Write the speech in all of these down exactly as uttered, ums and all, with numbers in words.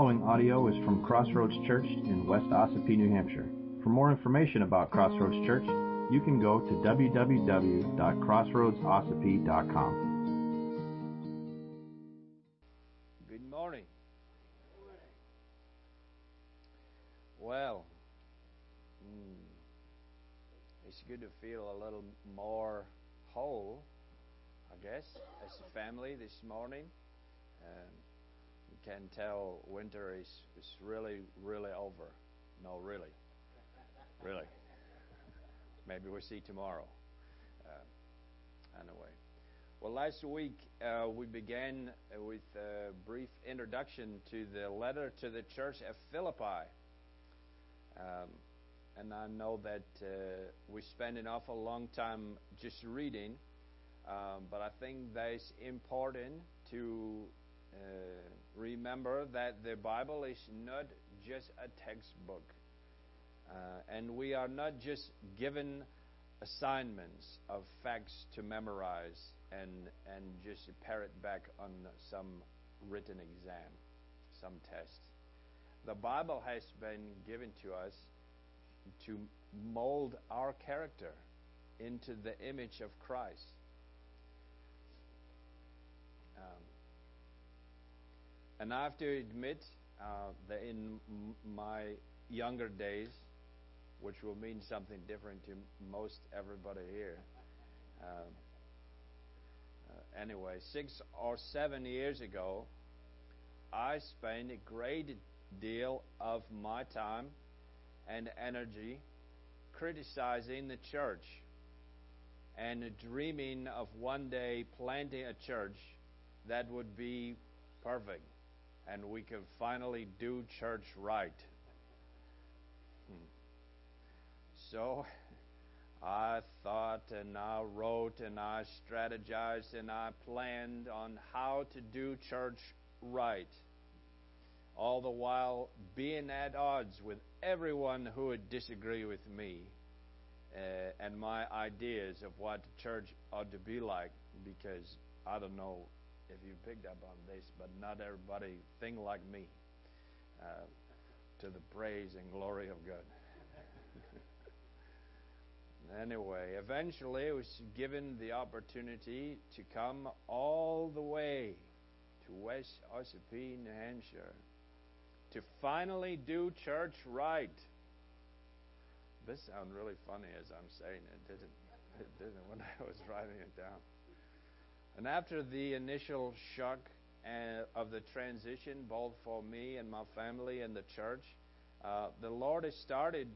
following audio is from Crossroads Church in West Ossipee, New Hampshire. For more information about Crossroads Church, you can go to w w w dot crossroads ossipee dot com. Good morning. Good morning. Well, mm, it's good to feel a little more whole, I guess, as a family this morning. Um, you can tell winter is, is really, really over. No, really. Really. Maybe we'll see tomorrow. Uh, anyway. Well, last week uh, we began with a brief introduction to the letter to the church at Philippi. Um, and I know that uh, we spent an awful long time just reading, um, but I think that it's important to uh, remember that the Bible is not just a textbook. Uh, and we are not just given assignments of facts to memorize and, and just parrot back on some written exam, some test. The Bible has been given to us to mold our character into the image of Christ. Um, and I have to admit uh, that in m- my younger days, which will mean something different to most everybody here. Uh, uh, anyway, six or seven years ago, I spent a great deal of my time and energy criticizing the church and dreaming of one day planting a church that would be perfect and we could finally do church right. So I thought and I wrote and I strategized and I planned on how to do church right, all the while being at odds with everyone who would disagree with me uh, and my ideas of what church ought to be like, because I don't know if you picked up on this, but not everybody think like me, uh, to the praise and glory of God. Anyway, eventually I was given the opportunity to come all the way to West Ossipee, New Hampshire, to finally do church right. This sounds really funny as I'm saying it, didn't it? Didn't when I was writing it down. And after the initial shock of the transition, both for me and my family and the church, uh, the Lord has started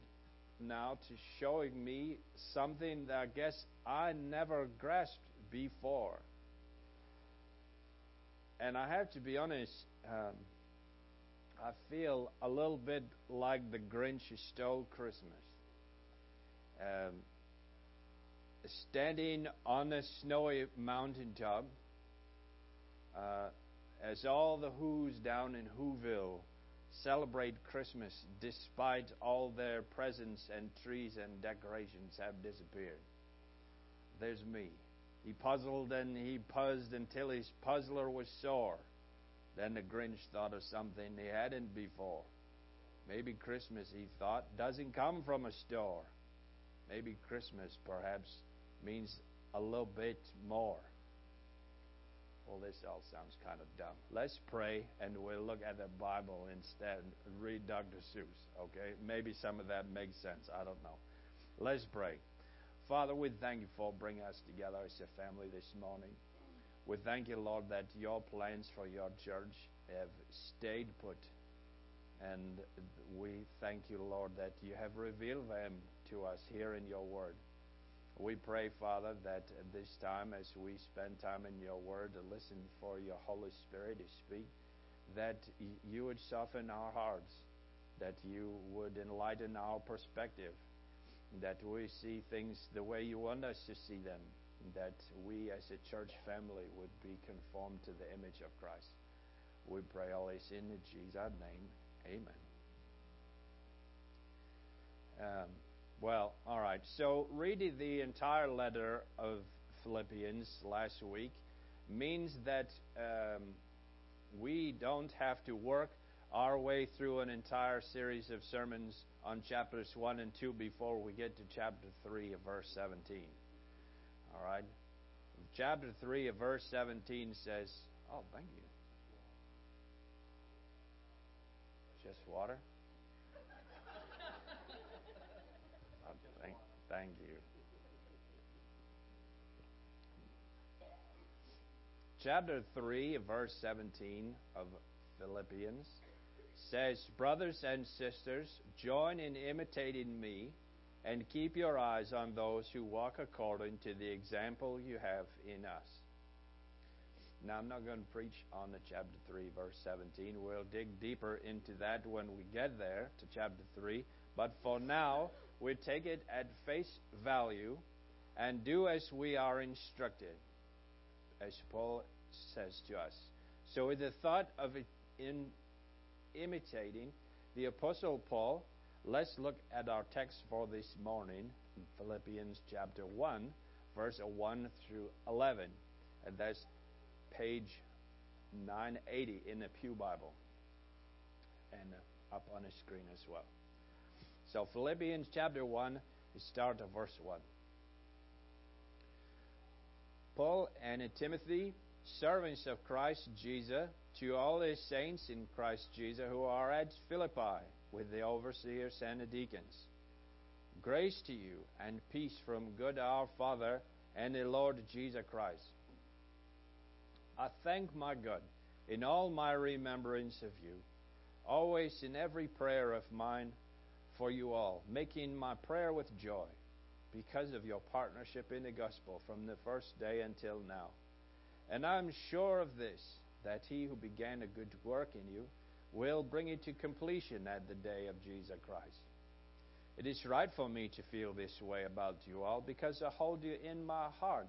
now to showing me something that I guess I never grasped before. And I have to be honest, um, I feel a little bit like the Grinch who stole Christmas. Um, standing on a snowy mountaintop, uh, as all the Who's down in Whoville celebrate Christmas despite all their presents and trees and decorations have disappeared. There's me. He puzzled and he puzzled until his puzzler was sore. Then the Grinch thought of something he hadn't before. Maybe Christmas, he thought, doesn't come from a store. Maybe Christmas perhaps means a little bit more. Well, this all sounds kind of dumb. Let's pray, and we'll look at the Bible instead. Read Doctor Seuss, okay? Maybe some of that makes sense. I don't know. Let's pray. Father, we thank you for bringing us together as a family this morning. We thank you, Lord, that your plans for your church have stayed put. And we thank you, Lord, that you have revealed them to us here in your word. We pray, Father, that this time, as we spend time in your word to listen for your Holy Spirit to speak, that you would soften our hearts, that you would enlighten our perspective, that we see things the way you want us to see them, that we as a church family would be conformed to the image of Christ. We pray all this in Jesus' name. Amen. Um, Well, all right. So reading the entire letter of Philippians last week means that um, we don't have to work our way through an entire series of sermons on chapters one and two before we get to chapter three of verse seventeen. All right? Chapter three of verse seventeen says, oh, thank you. Just water? Oh, thank, thank you. Chapter three, verse seventeen of Philippians says, brothers and sisters, join in imitating me and keep your eyes on those who walk according to the example you have in us. Now, I'm not going to preach on the chapter three, verse seventeen. We'll dig deeper into that when we get there to chapter three. But for now, we take it at face value and do as we are instructed, as Paul says to us. So with the thought of it in imitating the Apostle Paul, let's look at our text for this morning, Philippians chapter one, verse one through eleven. And that's page nine eighty in the Pew Bible and up on the screen as well. So Philippians chapter one, start at verse one. Paul and Timothy, servants of Christ Jesus, to all the saints in Christ Jesus who are at Philippi, with the overseers and the deacons. Grace to you and peace from God our Father and the Lord Jesus Christ. I thank my God in all my remembrance of you, always in every prayer of mine for you all, making my prayer with joy, because of your partnership in the gospel from the first day until now. And I am sure of this, that he who began a good work in you will bring it to completion at the day of Jesus Christ. It is right for me to feel this way about you all, because I hold you in my heart.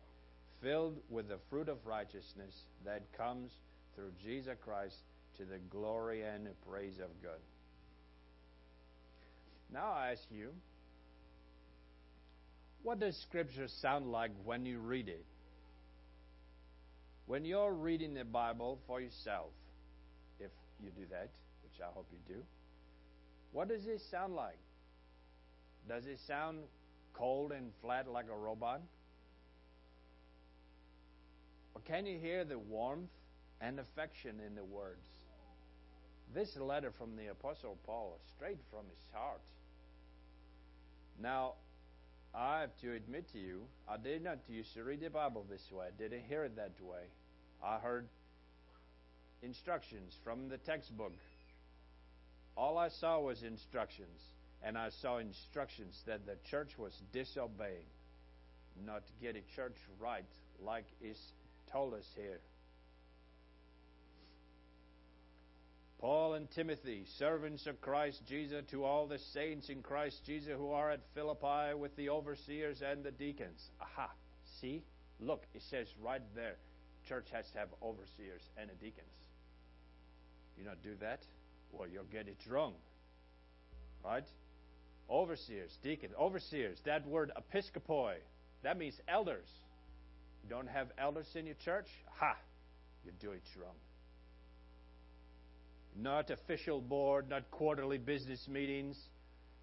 filled with the fruit of righteousness that comes through Jesus Christ to the glory and praise of God. Now I ask you, what does Scripture sound like when you read it? When you're reading the Bible for yourself, if you do that, which I hope you do, what does it sound like? Does it sound cold and flat like a robot? Or can you hear the warmth and affection in the words? This letter from the Apostle Paul is straight from his heart. Now, I have to admit to you, I did not used to read the Bible this way. I didn't hear it that way. I heard instructions from the textbook. All I saw was instructions, and I saw instructions that the church was disobeying, not to get a church right like it's told us here. Paul and Timothy, servants of Christ Jesus, to all the saints in Christ Jesus who are at Philippi with the overseers and the deacons. Aha, see? Look, it says right there, church has to have overseers and the deacons. You don't do that? Well, you'll get it wrong. Right? Overseers, deacons, overseers, that word episcopoi, that means elders. You don't have elders in your church? Ha! You do it wrong. Not official board, not quarterly business meetings,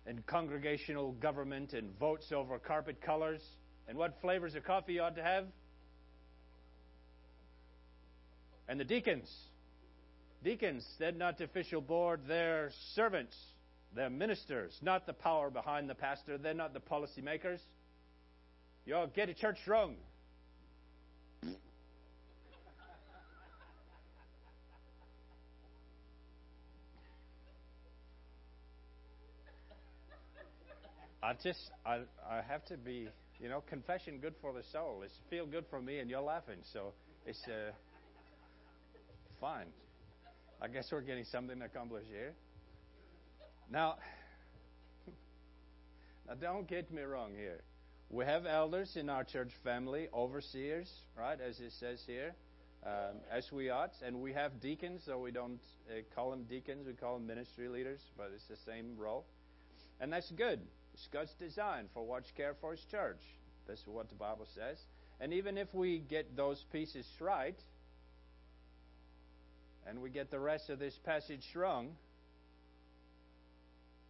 and congregational government, and votes over carpet colors, and what flavors of coffee you ought to have. And the deacons. Deacons, they're not the official board, they're servants. They're ministers, not the power behind the pastor. They're not the policy makers. Y'all get a church wrong. I just, I, I have to be, you know, confession good for the soul. It's feel good for me, and you're laughing, so it's uh, fine. I guess we're getting something accomplished here. Now, now, don't get me wrong here. We have elders in our church family, overseers, right, as it says here, um, as we ought. And we have deacons, though we don't uh, call them deacons. We call them ministry leaders, but it's the same role. And that's good. It's God's design for what's care for His church. That's what the Bible says. And even if we get those pieces right, and we get the rest of this passage wrong,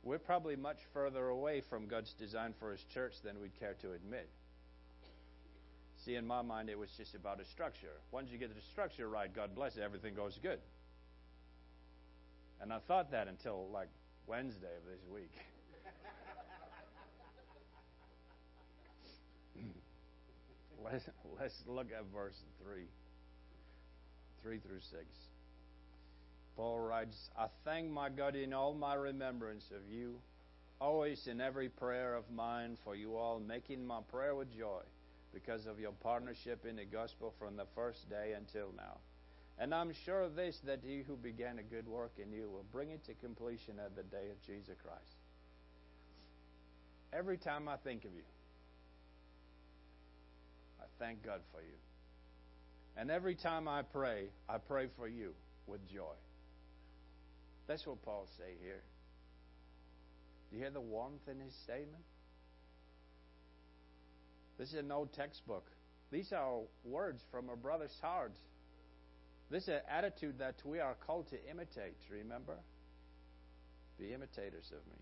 we're probably much further away from God's design for His church than we'd care to admit. See, in my mind, it was just about a structure. Once you get the structure right, God bless it, everything goes good. And I thought that until, like, Wednesday of this week. Let's, let's look at verse three. three through six. Paul writes, "I thank my God in all my remembrance of you, always in every prayer of mine for you all, making my prayer with joy because of your partnership in the gospel from the first day until now. And I'm sure of this, that He who began a good work in you will bring it to completion at the day of Jesus Christ." Every time I think of you, I thank God for you. And every time I pray, I pray for you with joy. That's what Paul say here. Do you hear the warmth in his statement? This is an old textbook. These are words from a brother's heart. This is an attitude that we are called to imitate, remember? Be imitators of me.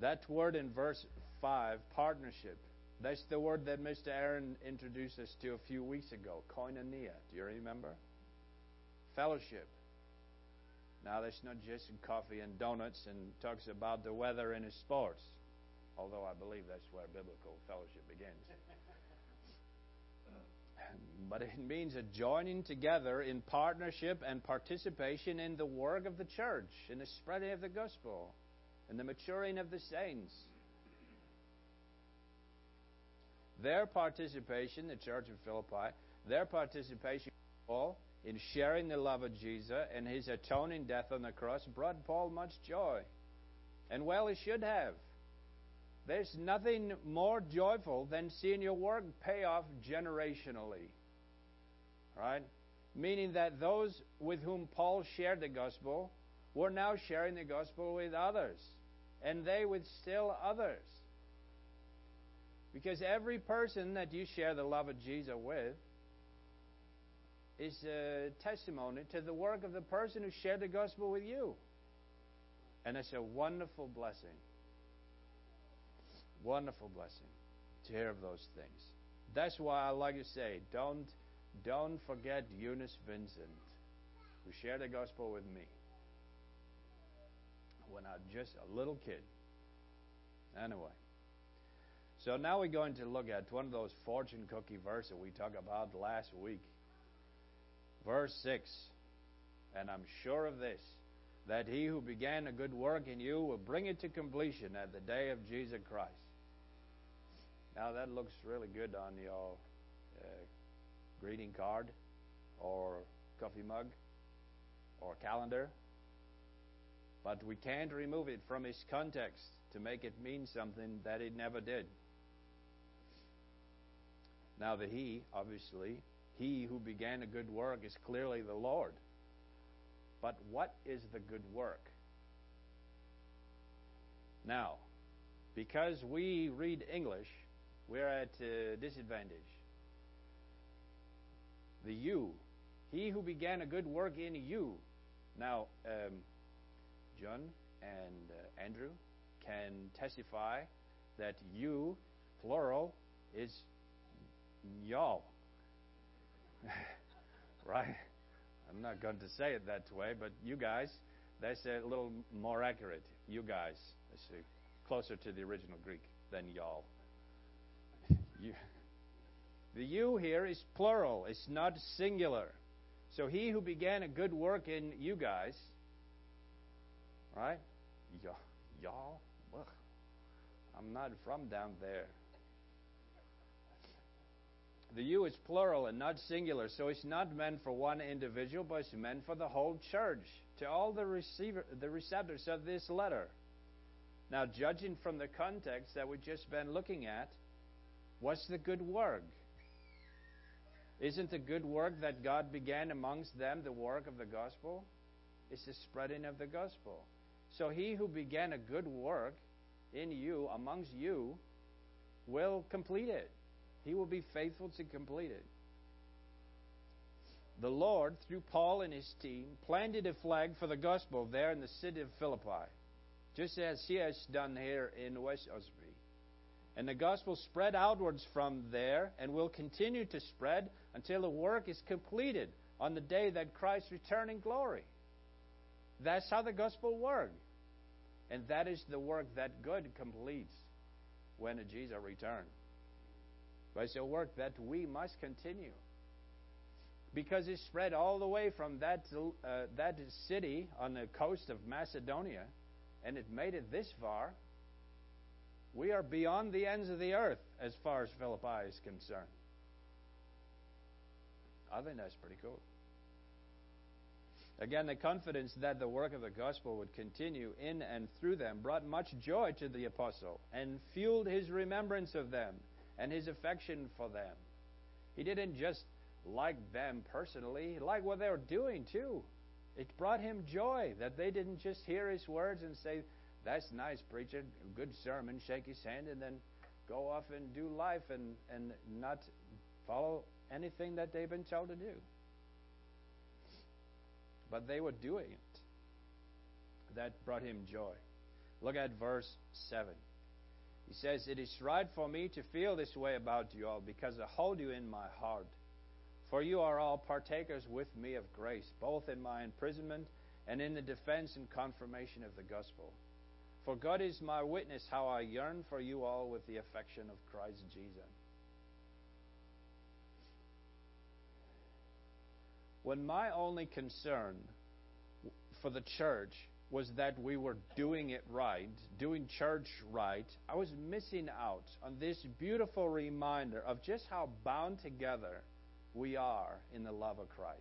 That word in verse five, partnership, that's the word that Mister Aaron introduced us to a few weeks ago, koinonia. Do you remember? Fellowship. Now, that's not just coffee and donuts and talks about the weather and sports, although I believe that's where biblical fellowship begins. But it means a joining together in partnership and participation in the work of the church, in the spreading of the gospel, in the maturing of the saints. Their participation, the church of Philippi, their participation in sharing the love of Jesus and His atoning death on the cross brought Paul much joy. And well, he should have. There's nothing more joyful than seeing your work pay off generationally. Right? Meaning that those with whom Paul shared the gospel were now sharing the gospel with others, and they with still others. Because every person that you share the love of Jesus with is a testimony to the work of the person who shared the gospel with you. And it's a wonderful blessing. Wonderful blessing to hear of those things. That's why I like to say, don't, don't forget Eunice Vincent, who shared the gospel with me when I was just a little kid. Anyway. So now we're going to look at one of those fortune cookie verses we talked about last week. Verse six, "And I'm sure of this, that He who began a good work in you will bring it to completion at the day of Jesus Christ." Now that looks really good on your uh, greeting card or coffee mug or calendar. But we can't remove it from its context to make it mean something that it never did. Now the He, obviously, He who began a good work is clearly the Lord. But what is the good work? Now, because we read English, we're at a disadvantage. The you, He who began a good work in you. Now, um, John and uh, Andrew can testify that you, plural, is y'all. Right? I'm not going to say it that way, but you guys, that's a little more accurate. You guys, that's closer to the original Greek than y'all. You. The you here is plural, it's not singular. So He who began a good work in you guys, right? Y'all, y'all? Ugh. I'm not from down there. The you is plural and not singular, so it's not meant for one individual, but it's meant for the whole church, to all the receiver, the receptors of this letter. Now, judging from the context that we've just been looking at, what's the good work? Isn't the good work that God began amongst them the work of the gospel? It's the spreading of the gospel. So he who began a good work in you, amongst you, will complete it. He will be faithful to complete it. The Lord, through Paul and his team, planted a flag for the gospel there in the city of Philippi, just as he has done here in West Ossipee. And the gospel spread outwards from there and will continue to spread until the work is completed on the day that Christ returns in glory. That's how the gospel works. And that is the work that God completes when Jesus returns. But it's a work that we must continue, because it spread all the way from that uh, that city on the coast of Macedonia, and it made it this far. We are beyond the ends of the earth as far as Philippi is concerned. I think that's pretty cool. Again, the confidence that the work of the gospel would continue in and through them brought much joy to the apostle and fueled his remembrance of them and his affection for them. He didn't just like them personally. He liked what they were doing too. It brought him joy that they didn't just hear his words and say, "That's nice, preacher, good sermon," shake his hand, and then go off and do life and, and not follow anything that they've been told to do. But they were doing it. That brought him joy. Look at verse seven. He says, "It is right for me to feel this way about you all, because I hold you in my heart. For you are all partakers with me of grace, both in my imprisonment and in the defense and confirmation of the gospel. For God is my witness how I yearn for you all with the affection of Christ Jesus." When my only concern for the church was that we were doing it right, doing church right, I was missing out on this beautiful reminder of just how bound together we are in the love of Christ.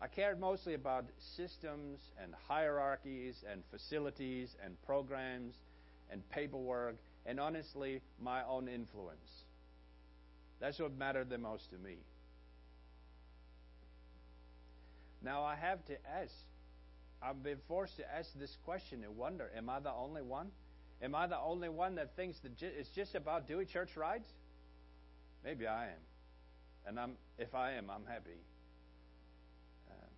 I cared mostly about systems and hierarchies and facilities and programs and paperwork and, honestly, my own influence. That's what mattered the most to me. Now, I have to ask, I've been forced to ask this question and wonder, am I the only one? Am I the only one that thinks that it's just about doing church rites? Maybe I am. And I'm, if I am, I'm happy. Um,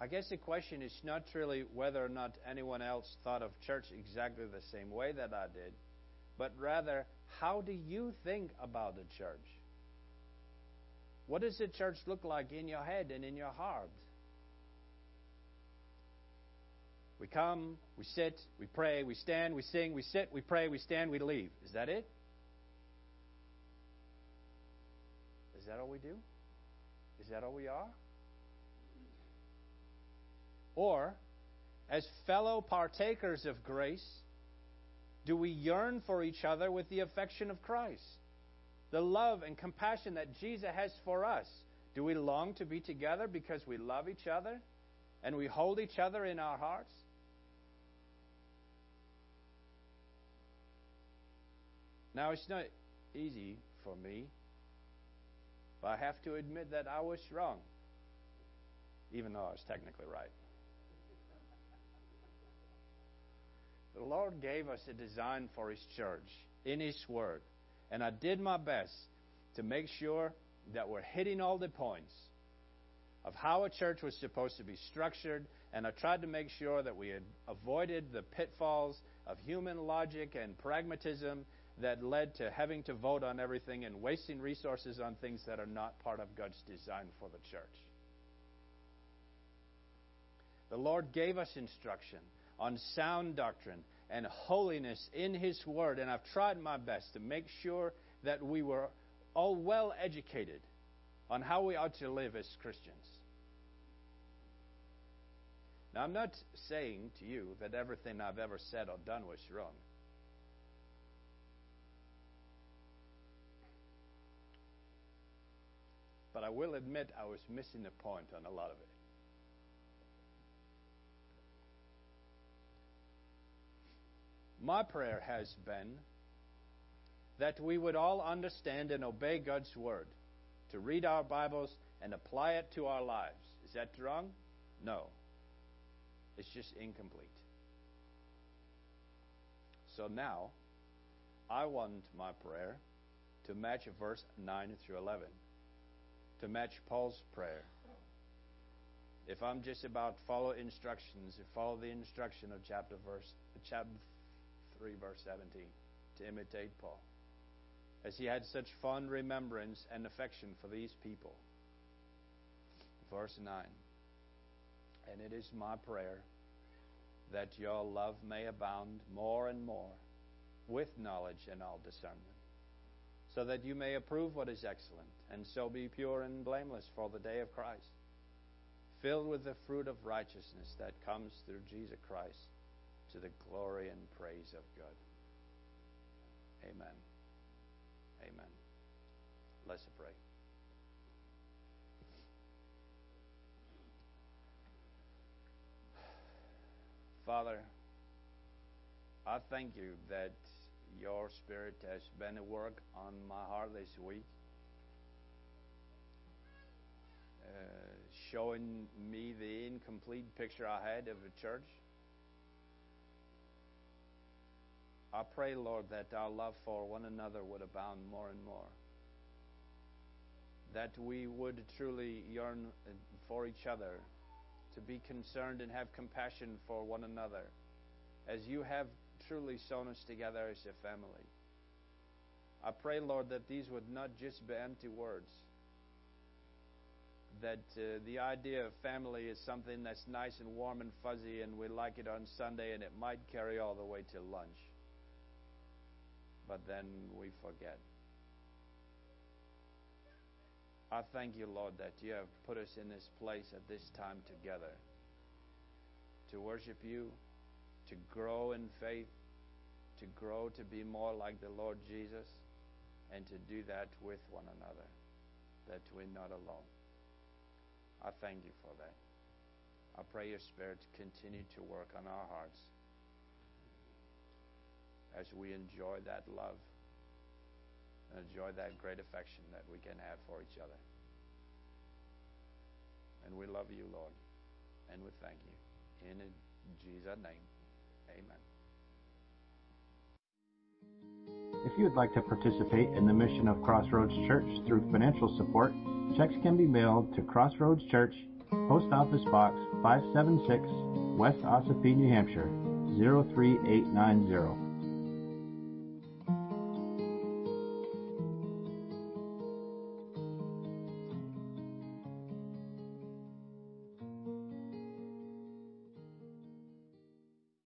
I guess the question is not really whether or not anyone else thought of church exactly the same way that I did, but rather, how do you think about the church? What does the church look like in your head and in your heart? We come, we sit, we pray, we stand, we sing, we sit, we pray, we stand, we leave. Is that it? Is that all we do? Is that all we are? Or, as fellow partakers of grace, do we yearn for each other with the affection of Christ? The love and compassion that Jesus has for us. Do we long to be together because we love each other and we hold each other in our hearts? Now, it's not easy for me, but I have to admit that I was wrong, even though I was technically right. The Lord gave us a design for His church in His Word, and I did my best to make sure that we're hitting all the points of how a church was supposed to be structured, and I tried to make sure that we had avoided the pitfalls of human logic and pragmatism that led to having to vote on everything and wasting resources on things that are not part of God's design for the church. The Lord gave us instruction on sound doctrine and holiness in His Word, and I've tried my best to make sure that we were all well educated on how we ought to live as Christians. Now, I'm not saying to you that everything I've ever said or done was wrong. but I will admit I was missing the point on a lot of it. My prayer has been that we would all understand and obey God's Word, to read our Bibles and apply it to our lives. Is that wrong? No. It's just incomplete. So now, I want my prayer to match verse nine through eleven, to match Paul's prayer. If I'm just about follow instructions, follow the instruction of chapter verse chapter three, verse seventeen, to imitate Paul, as he had such fond remembrance and affection for these people. Verse nine, and it is my prayer that your love may abound more and more with knowledge and all discernment, so that you may approve what is excellent, and so be pure and blameless for the day of Christ, filled with the fruit of righteousness that comes through Jesus Christ, to the glory and praise of God. Amen. Amen. Let's pray. Father, I thank you that your Spirit has been at work on my heart this week, uh, showing me the incomplete picture I had of the church. I pray, Lord, that our love for one another would abound more and more, that we would truly yearn for each other, to be concerned and have compassion for one another, as you have truly sewn us together as a family. I pray, Lord, that these would not just be empty words, that uh, the idea of family is something that's nice and warm and fuzzy, and we like it on Sunday, and it might carry all the way till lunch. But then we forget. I thank you, Lord, that you have put us in this place at this time together to worship you, to grow in faith, to grow to be more like the Lord Jesus, and to do that with one another, that we're not alone. I thank you for that. I pray your Spirit continue to work on our hearts as we enjoy that love and enjoy that great affection that we can have for each other. And we love you, Lord, and we thank you. In Jesus' name, amen. If you would like to participate in the mission of Crossroads Church through financial support, checks can be mailed to Crossroads Church, Post Office Box five seventy-six, West Ossipee, New Hampshire, zero three eight nine zero.